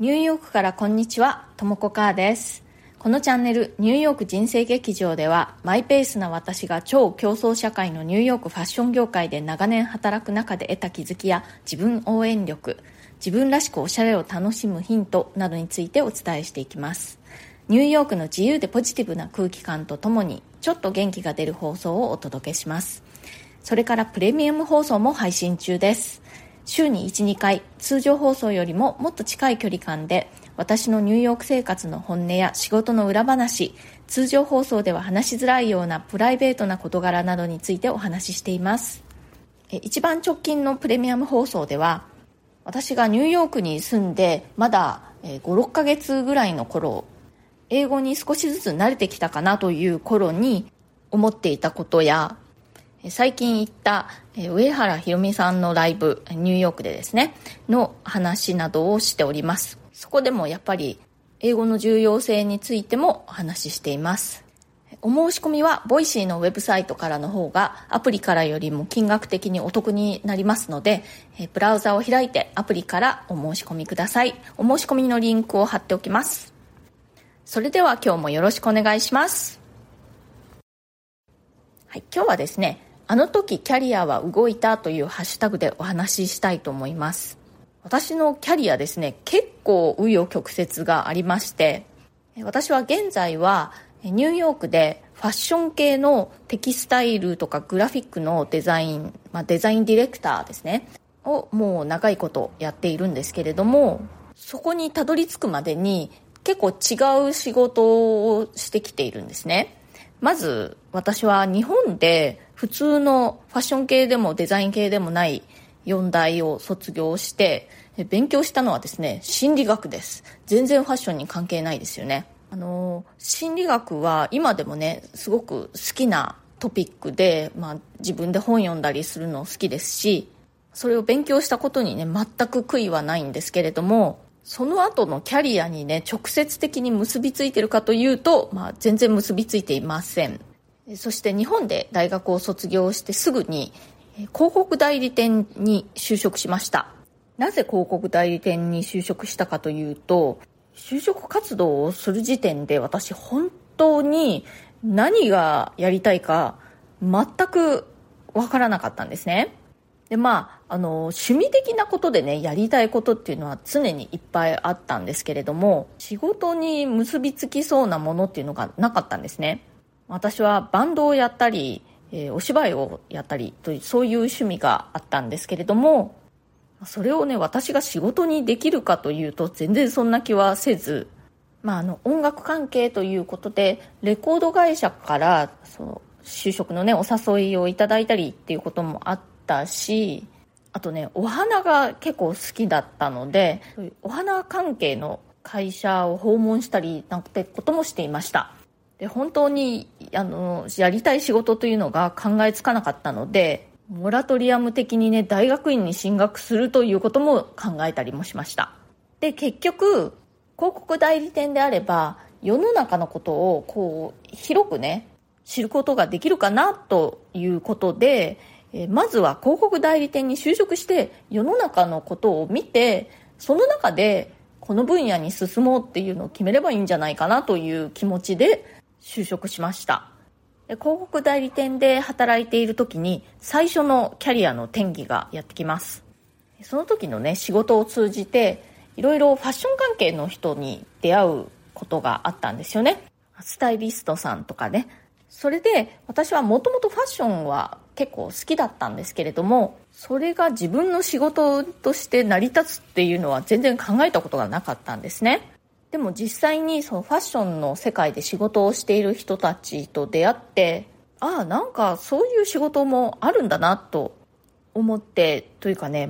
ニューヨークからこんにちは、ともこかーです。このチャンネルニューヨーク人生劇場では、マイペースな私が超競争社会のニューヨークファッション業界で長年働く中で得た気づきや自分応援力、自分らしくおしゃれを楽しむヒントなどについてお伝えしていきます。ニューヨークの自由でポジティブな空気感とともに、ちょっと元気が出る放送をお届けします。それからプレミアム放送も配信中です。週に 1,2 回、通常放送よりももっと近い距離感で、私のニューヨーク生活の本音や仕事の裏話、通常放送では話しづらいようなプライベートな事柄などについてお話ししています。一番直近のプレミアム放送では、私がニューヨークに住んでまだ 5,6 ヶ月ぐらいの頃、英語に少しずつ慣れてきたかなという頃に思っていたことや、最近行った上原ひろみさんのライブ、ニューヨークでですね、の話などをしております。そこでもやっぱり英語の重要性についてもお話ししています。お申し込みはボイシーのウェブサイトからの方がアプリからよりも金額的にお得になりますので、ブラウザを開いてアプリからお申し込みください。お申し込みのリンクを貼っておきます。それでは今日もよろしくお願いします。はい、今日はですね、あの時キャリアは動いたというハッシュタグでお話ししたいと思います。私のキャリアですね、結構紆余曲折がありまして、私は現在はニューヨークでファッション系のテキスタイルとかグラフィックのデザイン、デザインディレクターですねをもう長いことやっているんですけれども、そこにたどり着くまでに結構違う仕事をしてきているんですね。まず私は日本で普通のファッション系でもデザイン系でもない4大を卒業して、勉強したのはですね、心理学です。全然ファッションに関係ないですよね。心理学は今でもね、すごく好きなトピックで、自分で本読んだりするの好きですし、それを勉強したことにね、全く悔いはないんですけれども、その後のキャリアにね、直接的に結びついてるかというと、全然結びついていません。そして日本で大学を卒業してすぐに広告代理店に就職しました。なぜ広告代理店に就職したかというと、就職活動をする時点で私本当に何がやりたいか全くわからなかったんですね。で、趣味的なことでね、やりたいことっていうのは常にいっぱいあったんですけれども、仕事に結びつきそうなものっていうのがなかったんですね。私はバンドをやったり、お芝居をやったりという、そういう趣味があったんですけれども、それをね、私が仕事にできるかというと全然そんな気はせず、音楽関係ということでレコード会社から就職のね、お誘いをいただいたりっていうこともあったし、あとね、お花が結構好きだったので、お花関係の会社を訪問したりなんてこともしていました。で、本当にやりたい仕事というのが考えつかなかったので、モラトリアム的にね、大学院に進学するということも考えたりもしました。で、結局広告代理店であれば世の中のことをこう広くね、知ることができるかなということで、まずは広告代理店に就職して世の中のことを見て、その中でこの分野に進もうっていうのを決めればいいんじゃないかなという気持ちで就職しました。で、広告代理店で働いている時に最初のキャリアの転機がやってきます。その時のね、仕事を通じていろいろファッション関係の人に出会うことがあったんですよね。スタイリストさんとかね。それで私はもともとファッションは結構好きだったんですけれども、それが自分の仕事として成り立つっていうのは全然考えたことがなかったんですね。でも実際にファッションの世界で仕事をしている人たちと出会って、なんかそういう仕事もあるんだなと思って、というかね、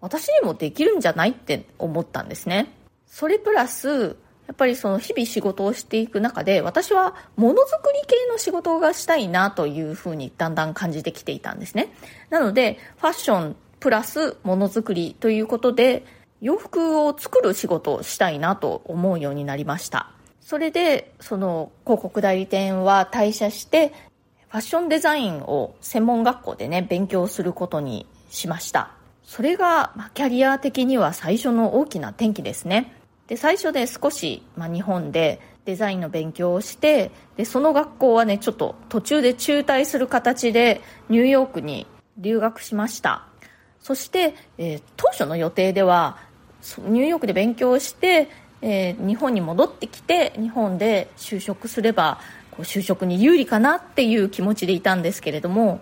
私にもできるんじゃないって思ったんですね。それプラスやっぱり日々仕事をしていく中で、私はものづくり系の仕事がしたいなというふうにだんだん感じてきていたんですね。なのでファッションプラスものづくりということで、洋服を作る仕事をしたいなと思うようになりました。それで広告代理店は退社して、ファッションデザインを専門学校でね、勉強することにしました。それがキャリア的には最初の大きな転機ですね。で最初で少し、日本でデザインの勉強をして、でその学校はねちょっと途中で中退する形でニューヨークに留学しました。そして、当初の予定ではニューヨークで勉強して、日本に戻ってきて日本で就職すればこう就職に有利かなっていう気持ちでいたんですけれども、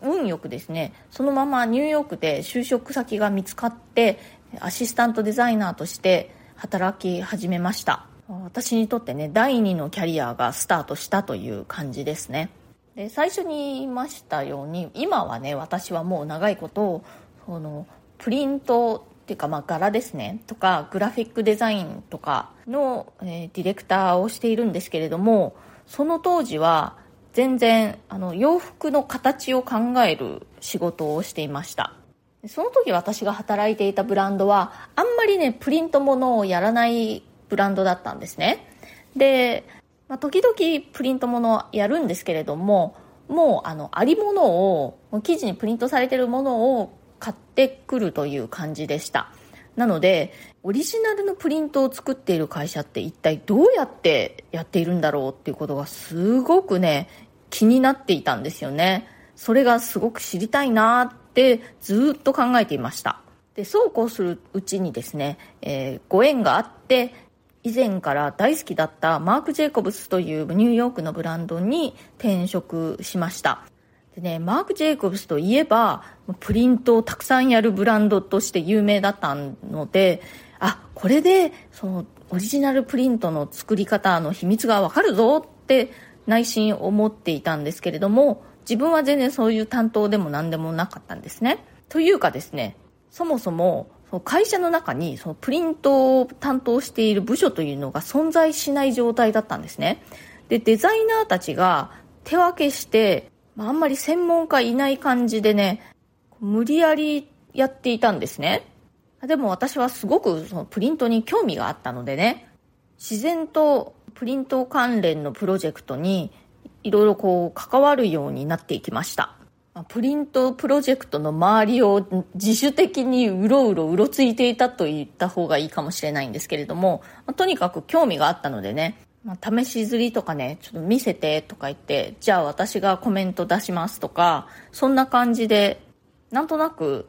運よくですねそのままニューヨークで就職先が見つかってアシスタントデザイナーとして働き始めました。私にとってね第2のキャリアがスタートしたという感じですね。で最初に言いましたように今はね私はもう長いことそのプリントっていうか柄ですねとかグラフィックデザインとかの、ディレクターをしているんですけれども、その当時は全然洋服の形を考える仕事をしていました。その時私が働いていたブランドはあんまりねプリントものをやらないブランドだったんですね。で時々プリントものやるんですけれども、もうありものを生地にプリントされているものを買ってくるという感じでした。なのでオリジナルのプリントを作っている会社って一体どうやってやっているんだろうっていうことがすごくね気になっていたんですよね。それがすごく知りたいなってずっと考えていました。でそうこうするうちにですね、ご縁があって以前から大好きだったマーク・ジェイコブスというニューヨークのブランドに転職しました。で、ね、マーク・ジェイコブスといえばプリントをたくさんやるブランドとして有名だったので、これでそのオリジナルプリントの作り方の秘密がわかるぞって内心思っていたんですけれども、自分は全然そういう担当でも何でもなかったんですね。というかですね、そもそも会社の中にそのプリントを担当している部署というのが存在しない状態だったんですね。でデザイナーたちが手分けして、あんまり専門家いない感じでね無理やりやっていたんですね。でも私はすごくそのプリントに興味があったのでね、自然とプリント関連のプロジェクトにいろいろこう関わるようになっていきました。プリントプロジェクトの周りを自主的にうろついていたと言った方がいいかもしれないんですけれども、とにかく興味があったのでね、試し刷りとかねちょっと見せてとか言って、じゃあ私がコメント出しますとか、そんな感じでなんとなく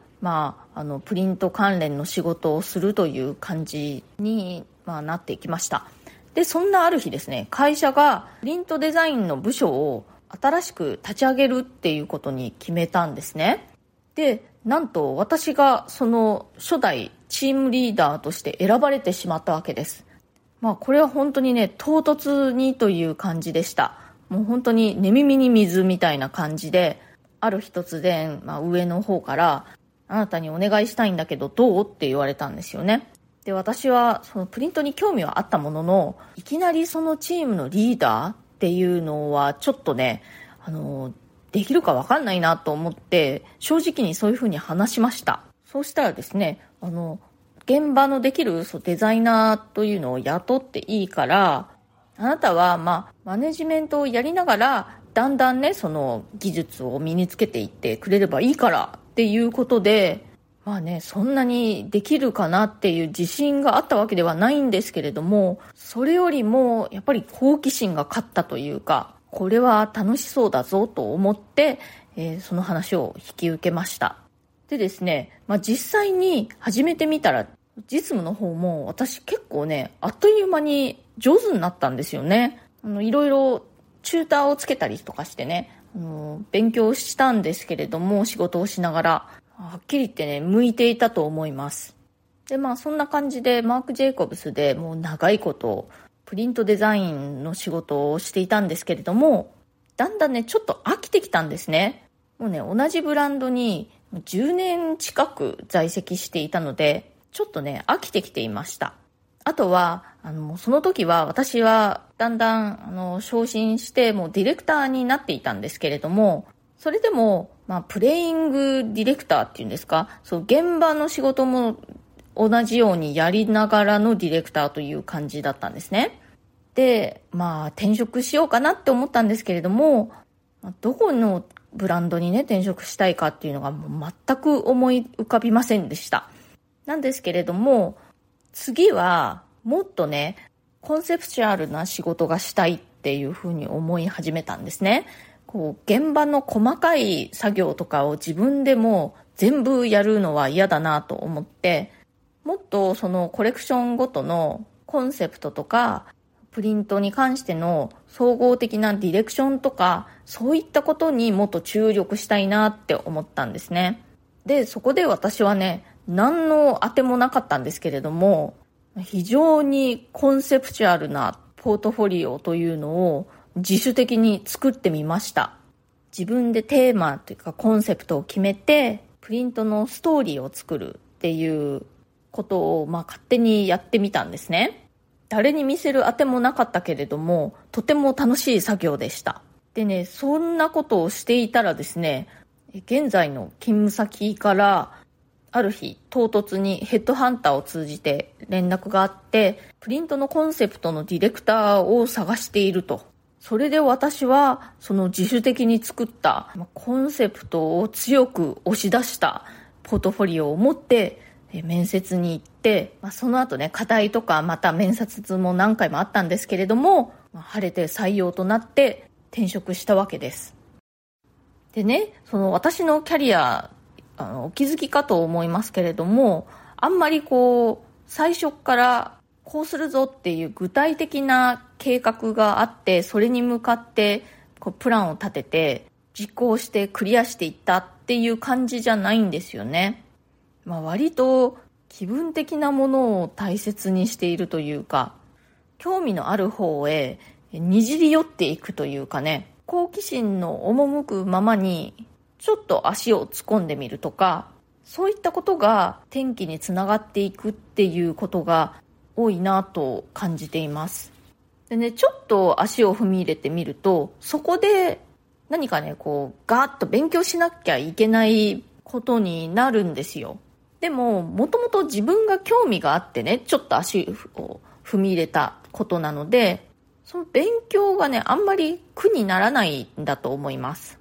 プリント関連の仕事をするという感じに、なっていきました。でそんなある日ですね、会社がプリントデザインの部署を新しく立ち上げるっていうことに決めたんですね。でなんと私がその初代チームリーダーとして選ばれてしまったわけです。これは本当にね唐突にという感じでした。もう本当に寝耳に水みたいな感じで、ある日突然、上の方からあなたにお願いしたいんだけどどうって言われたんですよね。で私はそのプリントに興味はあったものの、いきなりそのチームのリーダーっていうのはちょっとねできるか分かんないなと思って、正直にそういうふうに話しました。そうしたらですね、現場のできるデザイナーというのを雇っていいから、あなたはマネジメントをやりながらだんだんねその技術を身につけていってくれればいいからっていうことで、そんなにできるかなっていう自信があったわけではないんですけれども、それよりもやっぱり好奇心が勝ったというか、これは楽しそうだぞと思って、その話を引き受けました。でですね、実際に始めてみたら実務の方も私結構ねあっという間に上手になったんですよね。いろいろチューターをつけたりとかしてね、勉強したんですけれども、仕事をしながらはっきり言ってね向いていたと思います。でそんな感じでマーク・ジェイコブスでもう長いことプリントデザインの仕事をしていたんですけれども、だんだんねちょっと飽きてきたんですね。もうね同じブランドに10年近く在籍していたのでちょっとね飽きてきていました。あとはその時は私はだんだん昇進してもうディレクターになっていたんですけれども、それでもプレイングディレクターっていうんですか、現場の仕事も同じようにやりながらのディレクターという感じだったんですね。で転職しようかなって思ったんですけれども、どこのブランドにね転職したいかっていうのがもう全く思い浮かびませんでした。なんですけれども、次はもっとねコンセプチュアルな仕事がしたいっていうふうに思い始めたんですね。こう現場の細かい作業とかを自分でも全部やるのは嫌だなと思って、もっとそのコレクションごとのコンセプトとかプリントに関しての総合的なディレクションとかそういったことにもっと注力したいなって思ったんですね。で、そこで私はね何の当てもなかったんですけれども、非常にコンセプチュアルなポートフォリオというのを自主的に作ってみました。自分でテーマというかコンセプトを決めてプリントのストーリーを作るっていうことを、勝手にやってみたんですね。誰に見せる当てもなかったけれどもとても楽しい作業でした。でね、そんなことをしていたらですね、現在の勤務先からある日唐突にヘッドハンターを通じて連絡があって、プリントのコンセプトのディレクターを探していると。それで私はその自主的に作ったコンセプトを強く押し出したポートフォリオを持って面接に行って、その後ね課題とかまた面接も何回もあったんですけれども、晴れて採用となって転職したわけです。でね、その私のキャリアお気づきかと思いますけれども、あんまりこう最初からこうするぞっていう具体的な計画があってそれに向かってこうプランを立てて実行してクリアしていったっていう感じじゃないんですよね。割と気分的なものを大切にしているというか、興味のある方へにじり寄っていくというかね、好奇心の赴くままにちょっと足を突っ込んでみるとか、そういったことが転機につながっていくっていうことが多いなと感じています。でね、ちょっと足を踏み入れてみると、そこで何かねこうガーッと勉強しなきゃいけないことになるんですよ。でももともと自分が興味があってねちょっと足を踏み入れたことなので、その勉強がねあんまり苦にならないんだと思います。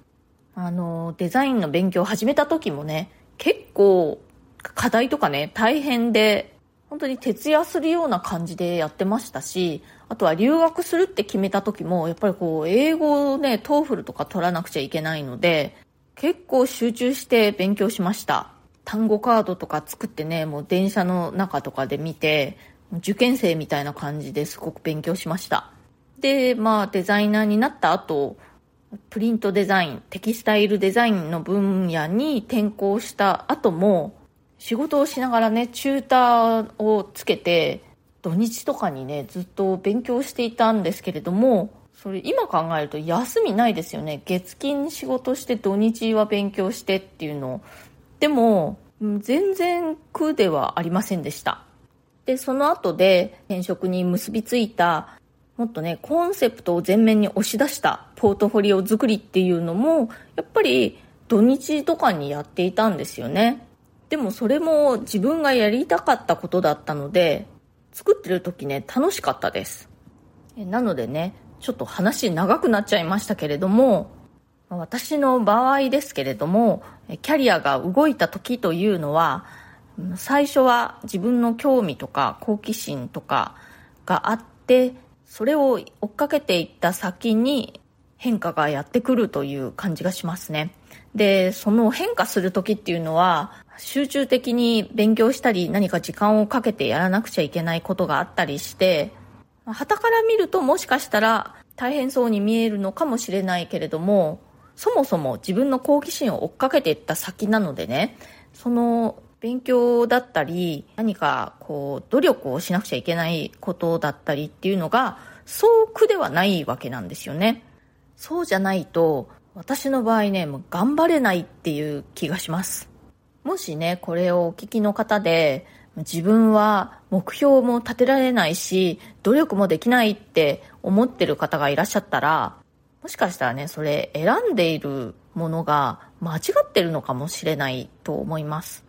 デザインの勉強を始めた時もね結構課題とかね大変で本当に徹夜するような感じでやってましたし、あとは留学するって決めた時もやっぱりこう英語をね TOEFL とか取らなくちゃいけないので結構集中して勉強しました。単語カードとか作ってねもう電車の中とかで見て受験生みたいな感じですごく勉強しました。でデザイナーになった後プリントデザイン、テキスタイルデザインの分野に転向した後も仕事をしながらねチューターをつけて土日とかにねずっと勉強していたんですけれども、それ今考えると休みないですよね。月金仕事して土日は勉強してっていうのでも全然苦ではありませんでした。でその後で転職に結びついたもっとねコンセプトを前面に押し出したポートフォリオ作りっていうのもやっぱり土日とかにやっていたんですよね。でもそれも自分がやりたかったことだったので作ってる時ね楽しかったです。なのでねちょっと話長くなっちゃいましたけれども、私の場合ですけれどもキャリアが動いた時というのは最初は自分の興味とか好奇心とかがあってそれを追っかけていった先に変化がやってくるという感じがしますね。で、その変化する時っていうのは集中的に勉強したり何か時間をかけてやらなくちゃいけないことがあったりして、傍から見るともしかしたら大変そうに見えるのかもしれないけれども、そもそも自分の好奇心を追っかけていった先なのでね、その勉強だったり何かこう努力をしなくちゃいけないことだったりっていうのがそう苦ではないわけなんですよね。そうじゃないと私の場合ねもう頑張れないっていう気がします。もしねこれをお聞きの方で自分は目標も立てられないし努力もできないって思ってる方がいらっしゃったら、もしかしたらねそれ選んでいるものが間違ってるのかもしれないと思います。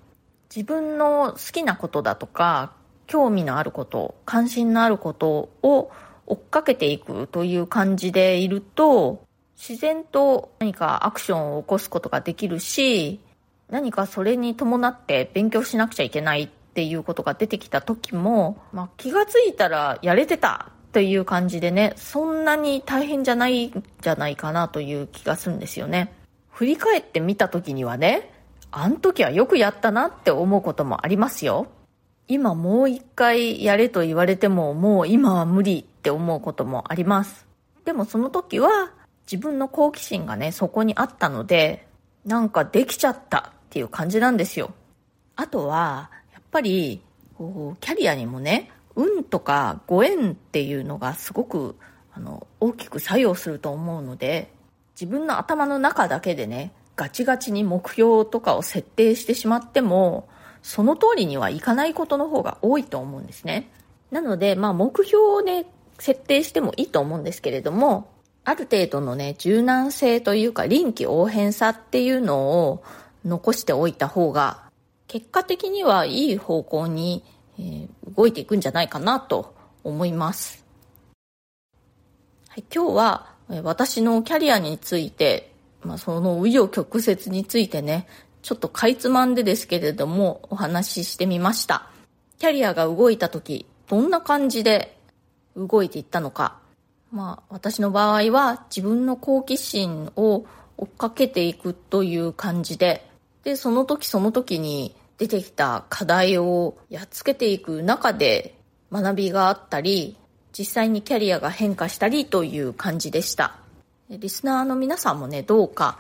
自分の好きなことだとか興味のあること関心のあることを追っかけていくという感じでいると自然と何かアクションを起こすことができるし、何かそれに伴って勉強しなくちゃいけないっっていうことが出てきた時も、まあ、気がついたらやれてたという感じでね、そんなに大変じゃないんじゃないかなという気がするんですよね。振り返ってみた時にはね、あの時はよくやったなって思うこともありますよ。今もう一回やれと言われても、もう今は無理って思うこともあります。でもその時は自分の好奇心がね、そこにあったので、なんかできちゃったっていう感じなんですよ。あとはやっぱりこうキャリアにもね、運とかご縁っていうのがすごく大きく作用すると思うので、自分の頭の中だけでね、ガチガチに目標とかを設定してしまっても、その通りにはいかないことの方が多いと思うんですね。なので、まあ目標をね、設定してもいいと思うんですけれども、ある程度のね、柔軟性というか臨機応変さっていうのを残しておいた方が、結果的にはいい方向に、動いていくんじゃないかなと思います。はい、今日は私のキャリアについて、まあ、その紆余曲折についてね、ちょっとかいつまんでですけれどもお話ししてみました。キャリアが動いた時、どんな感じで動いていったのか。まあ私の場合は自分の好奇心を追っかけていくという感じで、でその時その時に出てきた課題をやっつけていく中で学びがあったり、実際にキャリアが変化したりという感じでした。リスナーの皆さんもね、どうか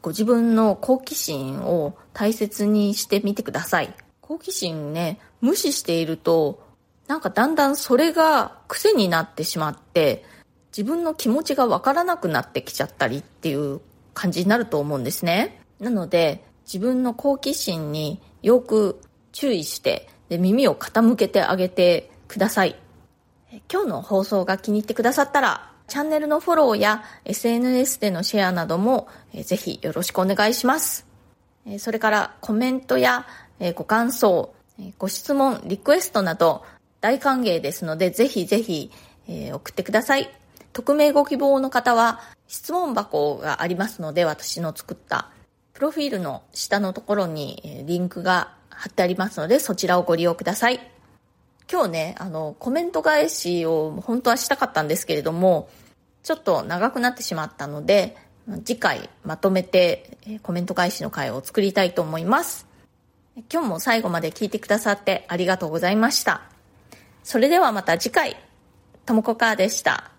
ご自分の好奇心を大切にしてみてください。好奇心ね、無視していると、なんかだんだんそれが癖になってしまって、自分の気持ちがわからなくなってきちゃったりっていう感じになると思うんですね。なので、自分の好奇心によく注意して、で耳を傾けてあげてください。今日の放送が気に入ってくださったら、チャンネルのフォローや SNS でのシェアなどもぜひよろしくお願いします。それからコメントやご感想、ご質問、リクエストなど大歓迎ですので、ぜひぜひ送ってください。匿名ご希望の方は質問箱がありますので、私の作ったプロフィールの下のところにリンクが貼ってありますので、そちらをご利用ください。今日ね、コメント返しを本当はしたかったんですけれども、ちょっと長くなってしまったので、次回まとめてコメント返しの回を作りたいと思います。今日も最後まで聞いてくださってありがとうございました。それではまた次回、ともこかーでした。